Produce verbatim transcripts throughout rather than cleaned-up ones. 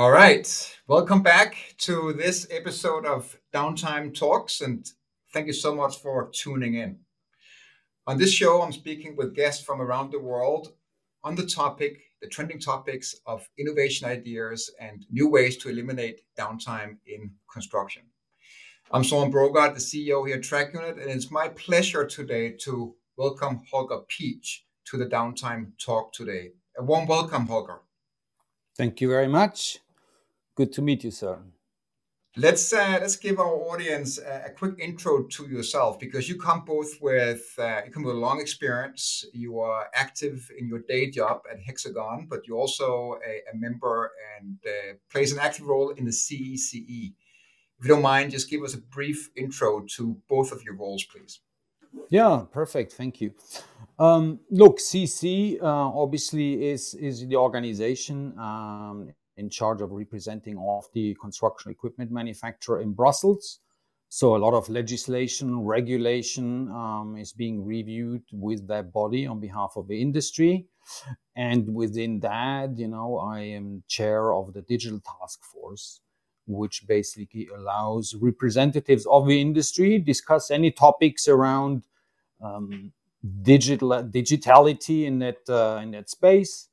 All right, welcome back to this episode of Downtime Talks, and thank you so much for tuning in. On this show, I'm speaking with guests from around the world on the topic, the trending topics of innovation ideas and new ways to eliminate downtime in construction. I'm Soeren Brogaard, the C E O here at TrackUnit, and it's my pleasure today to welcome Holger Peach to the Downtime Talk today. A warm welcome, Holger. Thank you very much. Good to meet you, sir. Let's uh, let's give our audience a, a quick intro to yourself, because you come both with uh, you come with a long experience. You are active in your day job at Hexagon, but you're also a, a member and uh, plays an active role in the C E C E. If you don't mind, just give us a brief intro to both of your roles, please. Yeah, perfect. Thank you. Um, look, C E C E uh, obviously is is the organization um, in charge of representing all of the construction equipment manufacturer in Brussels. So a lot of legislation, regulation um, is being reviewed with that body on behalf of the industry. And within that, you know, I am chair of the Digital Task Force, which basically allows representatives of the industry discuss any topics around um, digital digitality in that uh, in that space.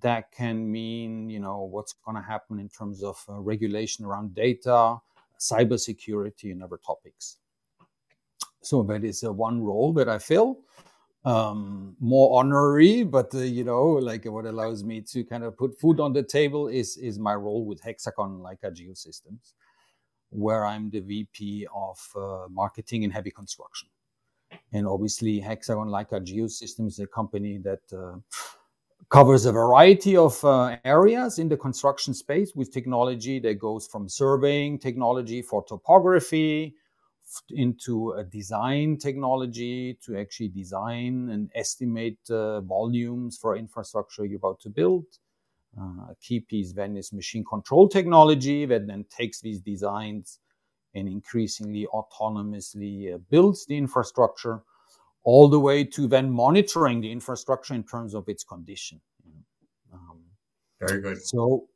That can mean, you know, what's going to happen in terms of uh, regulation around data, cybersecurity, and other topics. So that is uh, one role that I fill. Um, more honorary, but uh, you know, like what allows me to kind of put food on the table is is my role with Hexagon Leica Geosystems, where I'm the V P of uh, marketing and heavy construction. And obviously, Hexagon Leica Geosystems is a company that uh, covers a variety of uh, areas in the construction space with technology that goes from surveying technology for topography into a design technology to actually design and estimate uh, volumes for infrastructure you're about to build. Uh, a key piece then is machine control technology that then takes these designs and increasingly autonomously uh, builds the infrastructure, all the way to then monitoring the infrastructure in terms of its condition. Um, Very good. So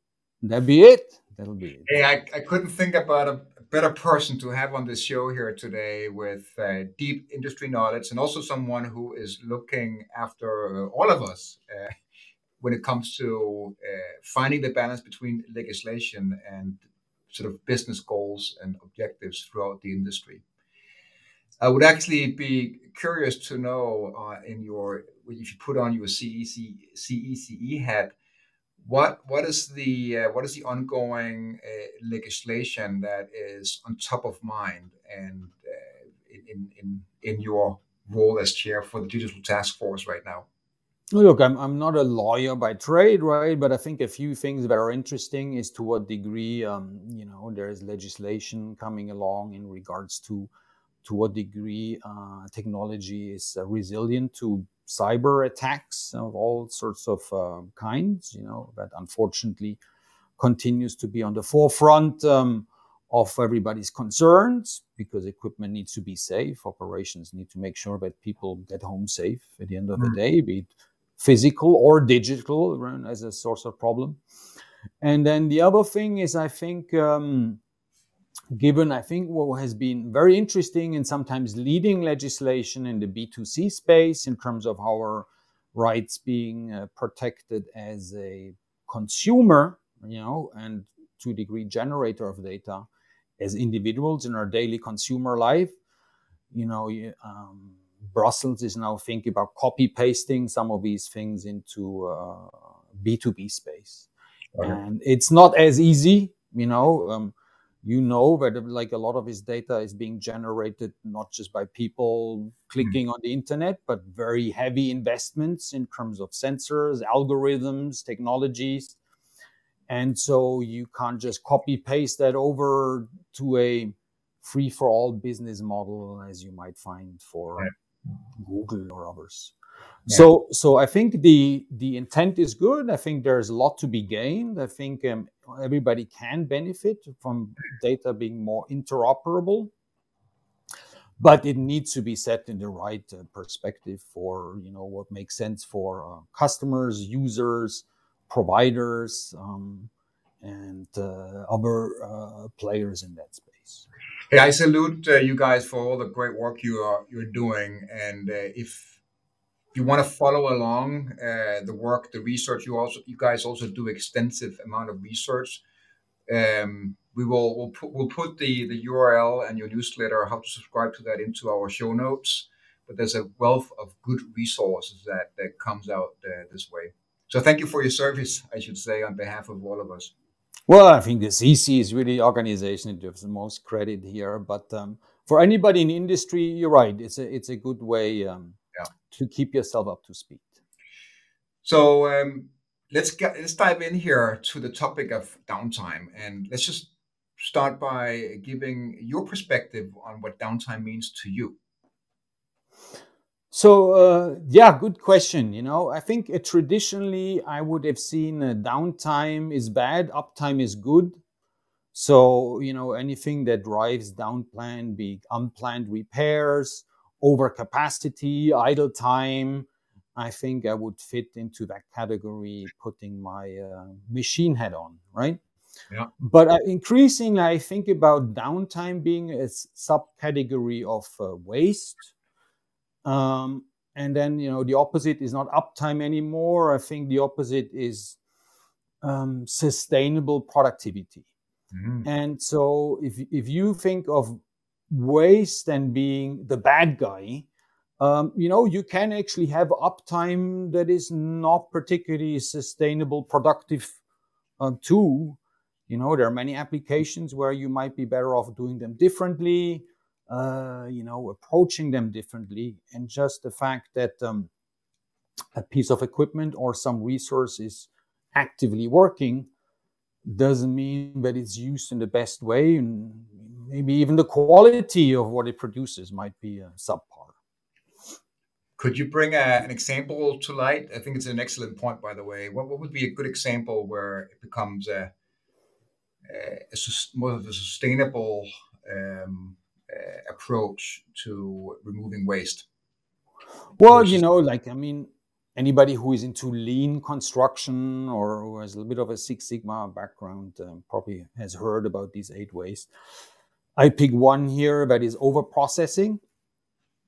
that'd be it. That'll be it. Hey, I, I couldn't think about a better person to have on this show here today with uh, deep industry knowledge, and also someone who is looking after uh, all of us uh, when it comes to uh, finding the balance between legislation and sort of business goals and objectives throughout the industry. I would actually be curious to know uh, in your, if you put on your C E C E hat, What what is the uh, what is the ongoing uh, legislation that is on top of mind and uh, in in in your role as chair for the Digital Task Force right now? Look, I'm I'm not a lawyer by trade, right? But I think a few things that are interesting is to what degree um, you know, there is legislation coming along in regards to to what degree uh, technology is uh, resilient to cyber attacks of all sorts of uh, kinds, you know, that unfortunately continues to be on the forefront um, of everybody's concerns, because equipment needs to be safe. Operations need to make sure that people get home safe at the end of mm. the day, be it physical or digital, right, as a source of problem. And then the other thing is, I think, um, given, I think, what has been very interesting and sometimes leading legislation in the B two C space in terms of our rights being uh, protected as a consumer, you know, and to a degree generator of data as individuals in our daily consumer life. You know, um, Brussels is now thinking about copy-pasting some of these things into uh, B two B space. Right. And it's not as easy, you know, um, You know that like a lot of his data is being generated not just by people clicking mm. on the internet, but very heavy investments in terms of sensors, algorithms, technologies. And so you can't just copy paste that over to a free for all business model as you might find for yeah. Google or others. Yeah. So so I think the the intent is good. I think there's a lot to be gained. I think um, everybody can benefit from data being more interoperable, but it needs to be set in the right uh, perspective for, you know, what makes sense for uh, customers, users, providers, um, and uh, other uh, players in that space. Hey, I salute uh, you guys for all the great work you are you're doing. And uh, if you want to follow along uh, the work, the research, you also you guys also do extensive amount of research. Um, we will we'll put, we'll put the the U R L and your newsletter, how to subscribe to that, into our show notes. But there's a wealth of good resources that, that comes out uh, this way. So thank you for your service, I should say, on behalf of all of us. Well, I think the C E C E is really organization that gives the most credit here. But um, for anybody in industry, you're right. It's a it's a good way um, yeah. to keep yourself up to speed. So um, let's get, let's dive in here to the topic of downtime, and let's just start by giving your perspective on what downtime means to you. So, uh, yeah, good question. You know, I think uh, traditionally I would have seen uh, downtime is bad, uptime is good. So, you know, anything that drives down planned, big unplanned repairs, overcapacity, idle time, I think I would fit into that category, putting my uh, machine hat on, right? Yeah. But uh, increasingly, I think about downtime being a subcategory of uh, waste. Um, and then, you know, the opposite is not uptime anymore. I think the opposite is um, sustainable productivity. Mm-hmm. And so if if you think of waste and being the bad guy, um, you know, you can actually have uptime that is not particularly sustainable, productive uh, too. You know, there are many applications where you might be better off doing them differently. Uh, you know, approaching them differently, and just the fact that um, a piece of equipment or some resource is actively working doesn't mean that it's used in the best way, and maybe even the quality of what it produces might be uh, subpar. Could you bring a, an example to light? I think it's an excellent point, by the way. What, what would be a good example where it becomes a, a, a more of a sustainable Um, Uh, approach to removing waste? Well, you know, like, I mean, anybody who is into lean construction or who has a little bit of a Six Sigma background um, probably has heard about these eight ways. I pick one here that is over processing.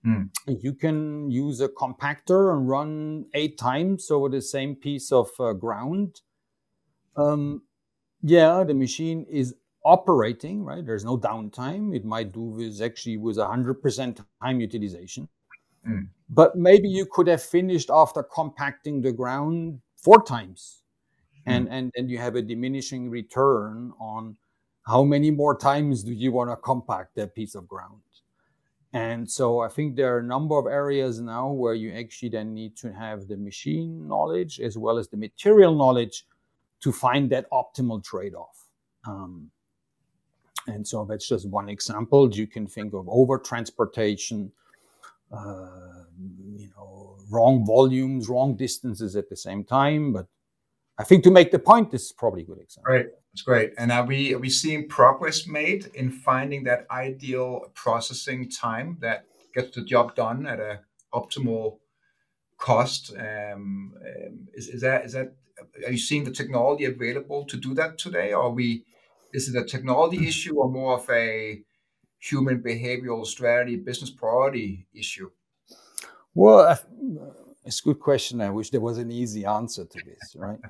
Mm. You can use a compactor and run eight times over the same piece of uh, ground. Um, yeah, the machine is operating, right? There's no downtime. It might do this actually with one hundred percent time utilization. Mm. But maybe you could have finished after compacting the ground four times. Mm. And, and and you have a diminishing return on how many more times do you want to compact that piece of ground. And so I think there are a number of areas now where you actually then need to have the machine knowledge as well as the material knowledge to find that optimal trade-off. Um, And so that's just one example. You can think of over transportation, uh, you know, wrong volumes, wrong distances at the same time. But I think to make the point, this is probably a good example. Right, that's great. And are we are we seeing progress made in finding that ideal processing time that gets the job done at an optimal cost? Um, is is that is that are you seeing the technology available to do that today? Or are we? Is it a technology issue or more of a human behavioral strategy, business priority issue? Well, it's a good question. I wish there was an easy answer to this, right?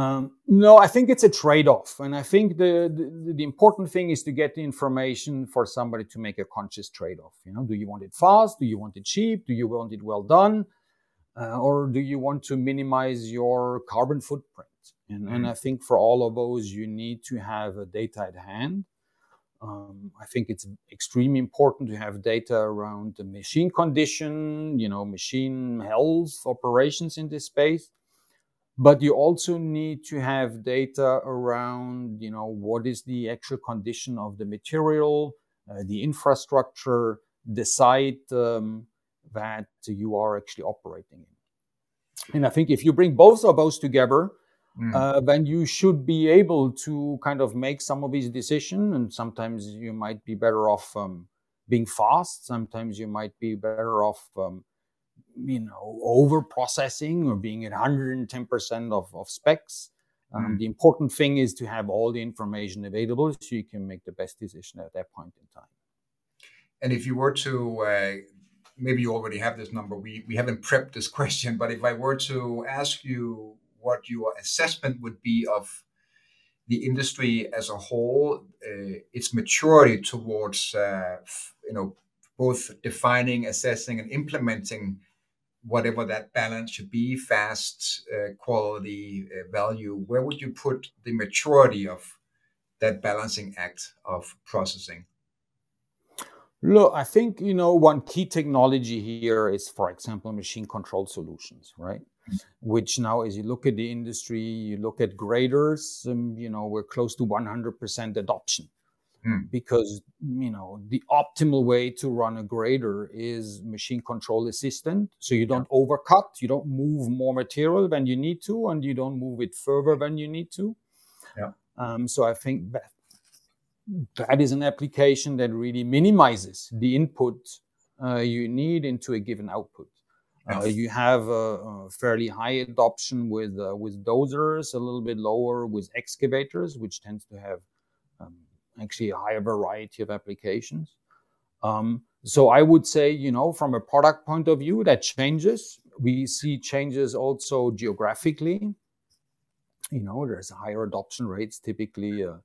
um, no, I think it's a trade-off. And I think the, the, the important thing is to get the information for somebody to make a conscious trade-off. You know, do you want it fast? Do you want it cheap? Do you want it well done? Uh, or do you want to minimize your carbon footprint? And, and I think for all of those, you need to have a data at hand. Um, I think it's extremely important to have data around the machine condition, you know, machine health, operations in this space. But you also need to have data around, you know, what is the actual condition of the material, uh, the infrastructure, the site um, that you are actually operating in. And I think if you bring both of those together, Mm. Uh, then you should be able to kind of make some of these decisions, and sometimes you might be better off um, being fast. Sometimes you might be better off, um, you know, over processing or being at one hundred ten percent of, of specs. Um, mm. The important thing is to have all the information available so you can make the best decision at that point in time. And if you were to, uh, maybe you already have this number, we, we haven't prepped this question, but if I were to ask you what your assessment would be of the industry as a whole, uh, its maturity towards, uh, you know, both defining, assessing, and implementing whatever that balance should be, fast, uh, quality, uh, value, where would you put the maturity of that balancing act of processing? Look, I think, you know, one key technology here is, for example, machine control solutions, right? Mm-hmm. Which now, as you look at the industry, you look at graders, and, you know, we're close to one hundred percent adoption. Mm. Because, you know, the optimal way to run a grader is machine control assistant. So you don't yeah. overcut, you don't move more material than you need to, and you don't move it further than you need to. Yeah. Um, so I think that, that is an application that really minimizes the input uh, you need into a given output. Uh, you have a, a fairly high adoption with uh, with dozers, a little bit lower with excavators, which tends to have um, actually a higher variety of applications. Um, so I would say, you know, from a product point of view, that changes. We see changes also geographically. You know, there's higher adoption rates. Typically, uh,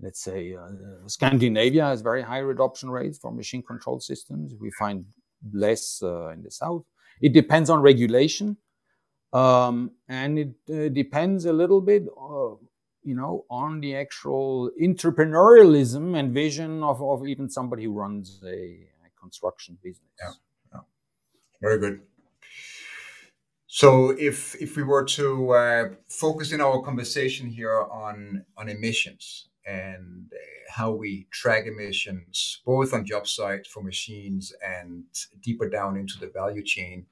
let's say uh, Scandinavia has very high adoption rates for machine control systems. We find less uh, in the south. It depends on regulation. Um, and it uh, depends a little bit uh, you know, on the actual entrepreneurialism and vision of, of even somebody who runs a, a construction business. Yeah, yeah. Very good. So if if we were to uh, focus in our conversation here on, on emissions and how we track emissions, both on job sites for machines and deeper down into the value chain,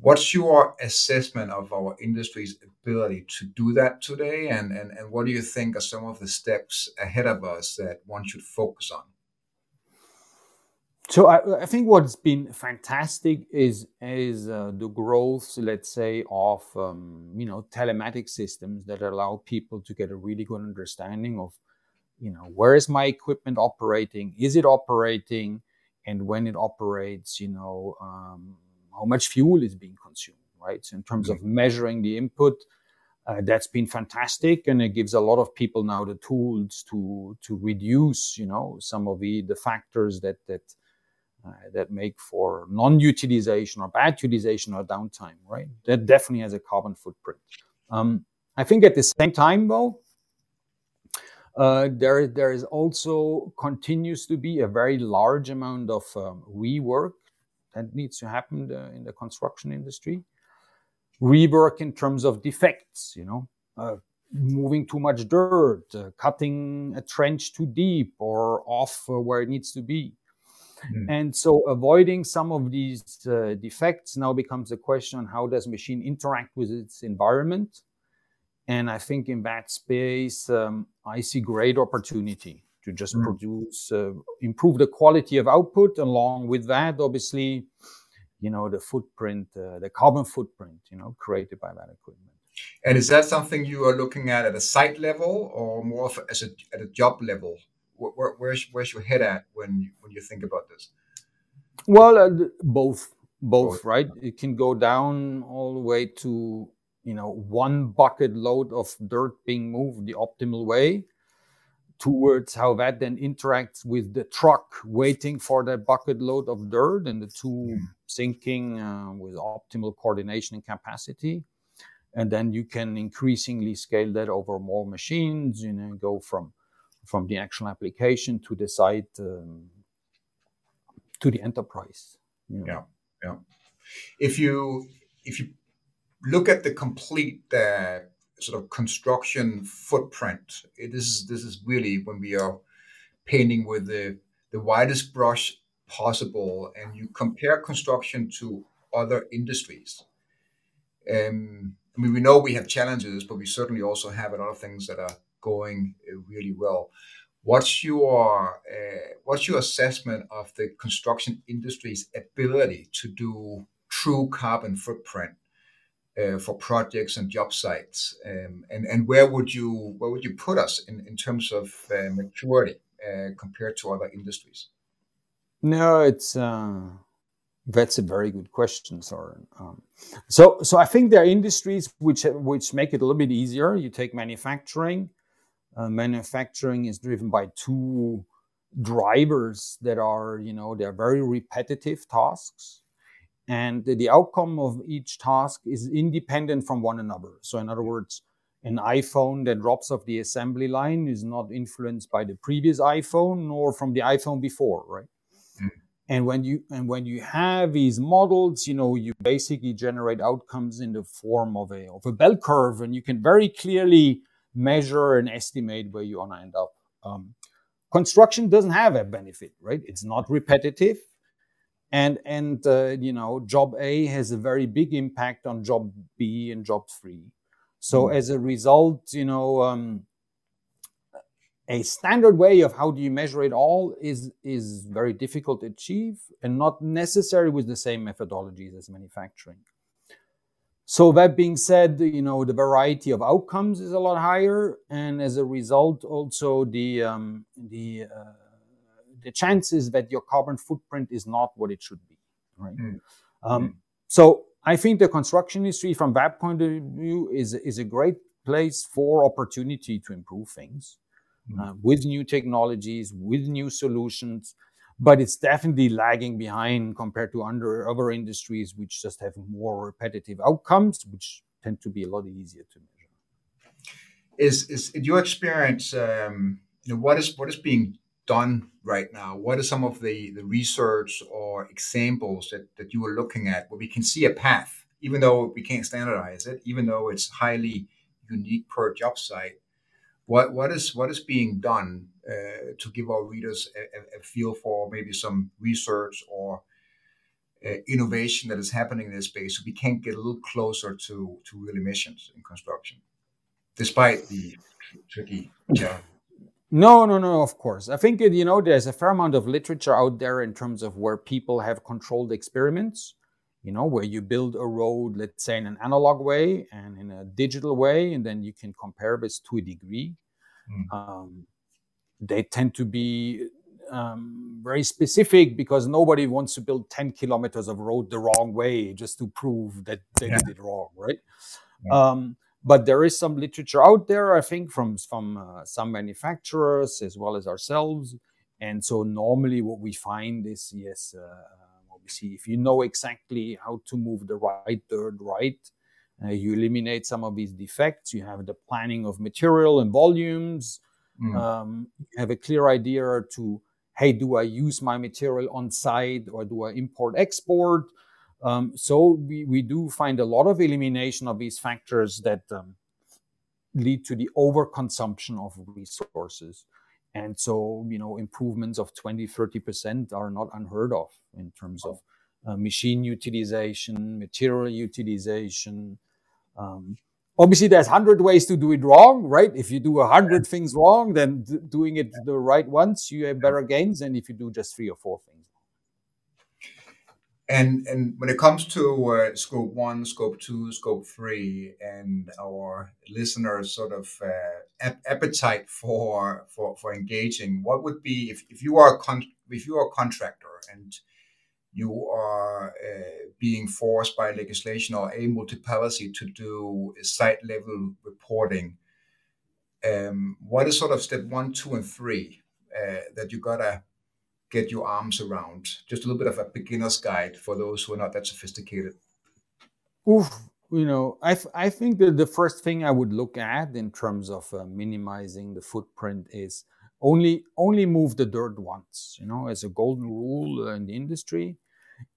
what's your assessment of our industry's ability to do that today? And, and, and what do you think are some of the steps ahead of us that one should focus on? So I, I think what's been fantastic is, is uh, the growth, let's say, of, um, you know, telematics systems that allow people to get a really good understanding of, you know, where is my equipment operating? Is it operating? And when it operates, you know, um, how much fuel is being consumed, right? So in terms mm-hmm. of measuring the input, uh, that's been fantastic. And it gives a lot of people now the tools to to reduce, you know, some of the, the factors that that uh, that make for non-utilization or bad utilization or downtime, right? That definitely has a carbon footprint. Um, I think at the same time, though, uh, there there is also continues to be a very large amount of um, rework that needs to happen uh, in the construction industry. Rework in terms of defects, you know, uh, moving too much dirt, uh, cutting a trench too deep or off uh, where it needs to be. Mm. And so avoiding some of these uh, defects now becomes a question on how does machine interact with its environment. And I think in that space, um, I see great opportunity to just mm. produce, uh, improve the quality of output. Along with that, obviously, you know, the footprint, uh, the carbon footprint, you know, created by that equipment. And is that something you are looking at at a site level or more of as a, at a job level? Where, where, where's, where's your head at when you, when you think about this? Well, uh, both, both, both, right? It can go down all the way to, you know, one bucket load of dirt being moved the optimal way, towards how that then interacts with the truck waiting for that bucket load of dirt and the two syncing uh, with optimal coordination and capacity. And then you can increasingly scale that over more machines, you know, go from from the actual application to the site, um, to the enterprise. You know. Yeah, yeah. If you, if you look at the complete uh, sort of construction footprint. It, this is this is really when we are painting with the, the widest brush possible, and you compare construction to other industries. Um, I mean, we know we have challenges, but we certainly also have a lot of things that are going really well. What's your uh, what's your assessment of the construction industry's ability to do true carbon footprint uh, for projects and job sites, um, and and where would you where would you put us in in terms of uh, maturity uh, compared to other industries? No, it's uh, that's a very good question, Soren. Um, so so I think there are industries which which make it a little bit easier. You take manufacturing. Uh, manufacturing is driven by two drivers that are, you know, they're very repetitive tasks, and the outcome of each task is independent from one another. So in other words, an iPhone that drops off the assembly line is not influenced by the previous iPhone nor from the iPhone before, right? Mm-hmm. And when you and when you have these models, you know, you basically generate outcomes in the form of a of a bell curve, and you can very clearly measure and estimate where you want to end up. Um, construction doesn't have a benefit, right? It's not repetitive. And, and uh, you know, job A has a very big impact on job B and job three. So mm-hmm. as a result, you know, um, a standard way of how do you measure it all is, is very difficult to achieve and not necessary with the same methodologies as manufacturing. So that being said, you know, the variety of outcomes is a lot higher, and as a result, also the um, the uh, the chances that your carbon footprint is not what it should be, right? Mm. Um, mm. So I think the construction industry, from that point of view, is is a great place for opportunity to improve things mm. uh, with new technologies, with new solutions. But it's definitely lagging behind compared to under other industries, which just have more repetitive outcomes, which tend to be a lot easier to measure. Is, is in your experience, um, you know, what is what is being done right now? What are some of the, the research or examples that, that you are looking at where we can see a path, even though we can't standardize it, even though it's highly unique per job site? What what is what is being done uh, to give our readers a, a feel for maybe some research or uh, innovation that is happening in this space, so we can get a little closer to, to real emissions in construction, despite the tricky challenge? No, no, no. Of course, I think you know there's a fair amount of literature out there in terms of where people have controlled experiments. You know, where you build a road, let's say in an analog way and in a digital way, and then you can compare this to a degree. Mm. Um, they tend to be um, very specific because nobody wants to build ten kilometers of road the wrong way just to prove that they yeah. did it wrong, right? Yeah. Um, but there is some literature out there, I think, from, from uh, some manufacturers as well as ourselves. And so normally what we find is, yes, uh, see if you know exactly how to move the right dirt right, uh, you eliminate some of these defects. You have the planning of material and volumes. Mm. Um, you have a clear idea to, hey, do I use my material on site or do I import export? Um, so we, we do find a lot of elimination of these factors that um, lead to the overconsumption of resources. And so, you know, improvements of twenty, thirty percent are not unheard of in terms of uh, machine utilization, material utilization. Um, obviously, there's one hundred ways to do it wrong, right? If you do one hundred things wrong, then d- doing it the right once, you have better gains than if you do just three or four things. And and when it comes to uh, scope one, scope two, scope three, and our listeners' sort of uh, ap- appetite for, for for engaging, what would be if, if you are a con- if you are a contractor and you are uh, being forced by legislation or a multi-policy to do site-level reporting? Um, what is sort of step one, two, and three uh, that you gotta get your arms around? Just a little bit of a beginner's guide for those who are not that sophisticated. Oof, you know, I I think that the first thing I would look at in terms of uh, minimizing the footprint is only only move the dirt once, you know, as a golden rule in the industry.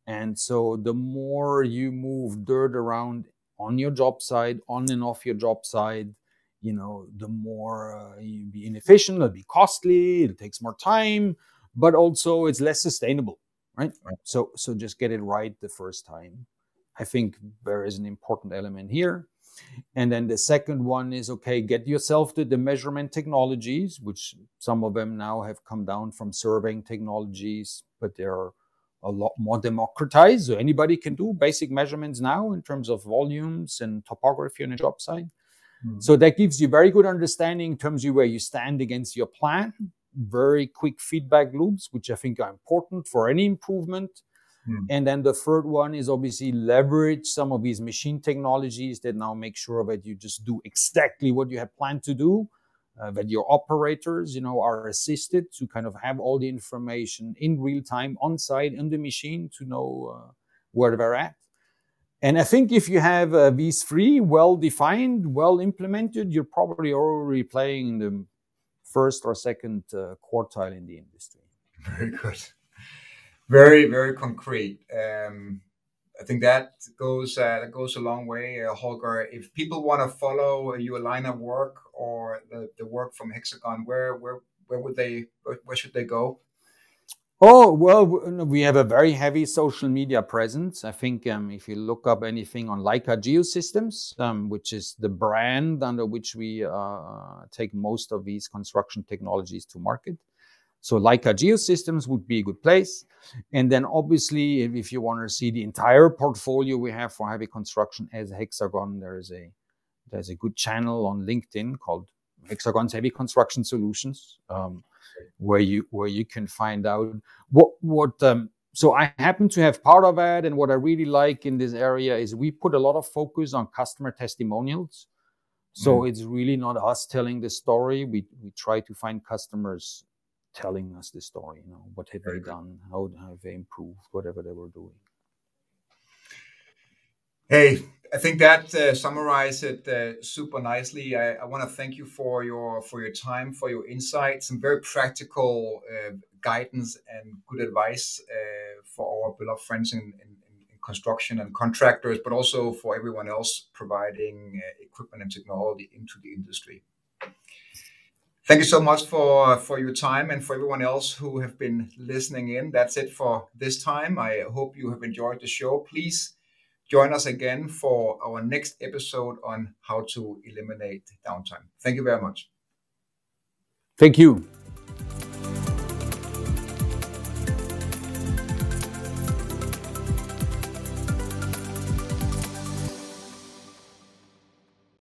And so the more you move dirt around on your job site, on and off your job site, you know, the more uh, you'll be inefficient, it'll be costly, it takes more time, but also it's less sustainable, right? right? So so just get it right the first time. I think there is an important element here. And then the second one is, okay, get yourself to the measurement technologies, which some of them now have come down from surveying technologies, but there are a lot more democratized, so anybody can do basic measurements now in terms of volumes and topography on a job site. Mm-hmm. So that gives you very good understanding in terms of where you stand against your plan, very quick feedback loops, which I think are important for any improvement. Mm-hmm. And then the third one is obviously leverage some of these machine technologies that now make sure that you just do exactly what you have planned to do, uh, that your operators, you know, are assisted to kind of have all the information in real time on site in the machine to know uh, where they're at. And I think if you have uh, these three well-defined, well-implemented, you're probably already playing in the first or second uh, quartile in the industry. Very good. Very, very concrete. Um, I think that goes uh, that goes a long way, uh, Holger. If people want to follow your line of work or the, the work from Hexagon, where where where would they where, where should they go? Oh well, we have a very heavy social media presence. I think um, if you look up anything on Leica Geosystems, um, which is the brand under which we uh, take most of these construction technologies to market. So Leica Geosystems would be a good place. And then obviously, if you want to see the entire portfolio we have for heavy construction as Hexagon, there is a there's a good channel on LinkedIn called Hexagon's Heavy Construction Solutions, um, where you where you can find out what what. Um, so I happen to have part of that, and what I really like in this area is we put a lot of focus on customer testimonials. So mm. it's really not us telling the story. We we try to find customers telling us the story, you know, what have they done, how have they improved, whatever they were doing. Hey, I think that uh, summarized it uh, super nicely. I, I want to thank you for your for your time, for your insights, some very practical uh, guidance and good advice uh, for our beloved friends in, in, in construction and contractors, but also for everyone else providing uh, equipment and technology into the industry. Thank you so much for, for your time and for everyone else who have been listening in. That's it for this time. I hope you have enjoyed the show. Please join us again for our next episode on how to eliminate downtime. Thank you very much. Thank you.